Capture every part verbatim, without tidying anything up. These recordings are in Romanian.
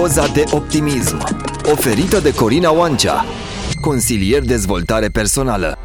Doza de optimism, oferită de Corina Oancea, consilier dezvoltare personală.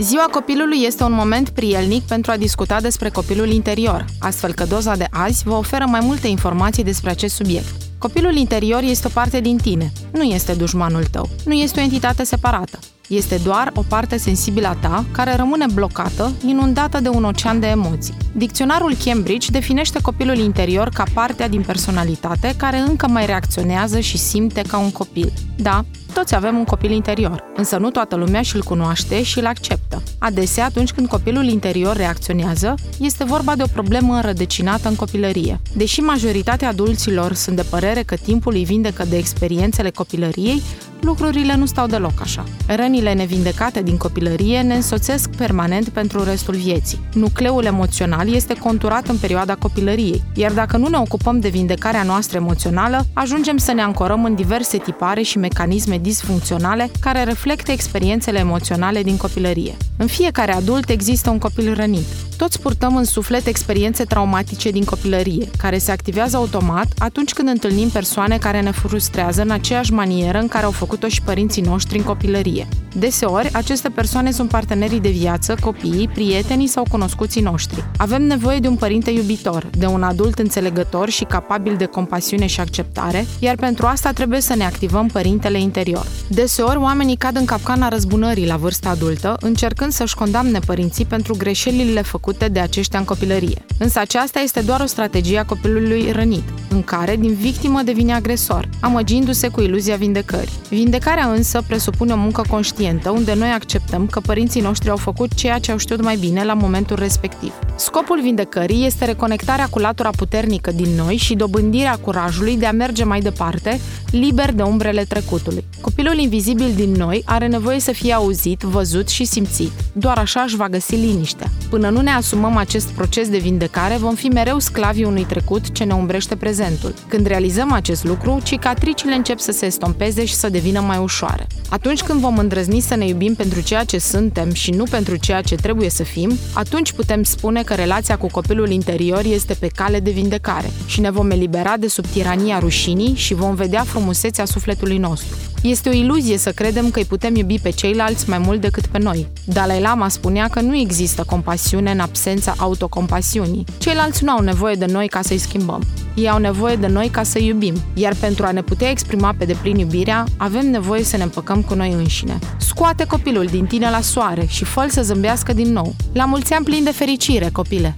Ziua copilului este un moment prielnic pentru a discuta despre copilul interior, astfel că doza de azi vă oferă mai multe informații despre acest subiect. Copilul interior este o parte din tine, nu este dușmanul tău, nu este o entitate separată. Este doar o parte sensibilă a ta care rămâne blocată, inundată de un ocean de emoții. Dicționarul Cambridge definește copilul interior ca partea din personalitate care încă mai reacționează și simte ca un copil. Da, toți avem un copil interior, însă nu toată lumea și-l cunoaște și îl acceptă. Adesea, atunci când copilul interior reacționează, este vorba de o problemă înrădăcinată în copilărie. Deși majoritatea adulților sunt de părere că timpul îi vindecă de experiențele copilăriei, lucrurile nu stau deloc așa. Rănile nevindecate din copilărie ne însoțesc permanent pentru restul vieții. Nucleul emoțional este conturat în perioada copilăriei, iar dacă nu ne ocupăm de vindecarea noastră emoțională, ajungem să ne ancorăm în diverse tipare și mecanisme disfuncționale care reflectă experiențele emoționale din copilărie. În fiecare adult există un copil rănit. Toți purtăm în suflet experiențe traumatice din copilărie, care se activează automat atunci când întâlnim persoane care ne frustrează în aceeași manieră în care au făcut-o și părinții noștri în copilărie. Deseori, aceste persoane sunt partenerii de viață, copiii, prietenii sau cunoscuții noștri. Avem nevoie de un părinte iubitor, de un adult înțelegător și capabil de compasiune și acceptare, iar pentru asta trebuie să ne activăm părintele interior. Deseori, oamenii cad în capcana răzbunării la vârsta adultă, încercând să-și condamne părinții pentru greșelile făcute de aceștia în copilărie. Însă aceasta este doar o strategie a copilului rănit, în care din victimă devine agresor, amăgindu-se cu iluzia vindecării. Vindecarea însă presupune o muncă conștientă, unde noi acceptăm că părinții noștri au făcut ceea ce au știut mai bine la momentul respectiv. Scopul vindecării este reconectarea cu latura puternică din noi și dobândirea curajului de a merge mai departe, liber de umbrele trecutului. Copilul invizibil din noi are nevoie să fie auzit, văzut și simțit. Doar așa își va găsi liniștea. Până nu ne asumăm acest proces de vindecare, vom fi mereu sclavii unui trecut ce ne umbrește prezentul. Când realizăm acest lucru, cicatricile încep să se estompeze și să devină mai ușoare. Atunci când vom îndrăzni să ne iubim pentru ceea ce suntem și nu pentru ceea ce trebuie să fim, atunci putem spune că relația cu copilul interior este pe cale de vindecare și ne vom elibera de sub tirania rușinii și vom vedea frumusețea sufletului nostru. Este o iluzie să credem că îi putem iubi pe ceilalți mai mult decât pe noi. Dalai Lama spunea că nu există compasiune în absența autocompasiunii. Ceilalți nu au nevoie de noi ca să-i schimbăm. Ei au nevoie de noi ca să iubim, iar pentru a ne putea exprima pe deplin iubirea, avem nevoie să ne împăcăm cu noi înșine. Scoate copilul din tine la soare și fă-l să zâmbească din nou. La mulți ani plini de fericire, copile!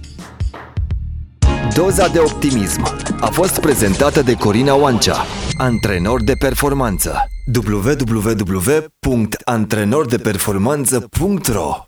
Doza de optimism a fost prezentată de Corina Oancea, antrenor de performanță. w w w punct antrenor de performanță punct r o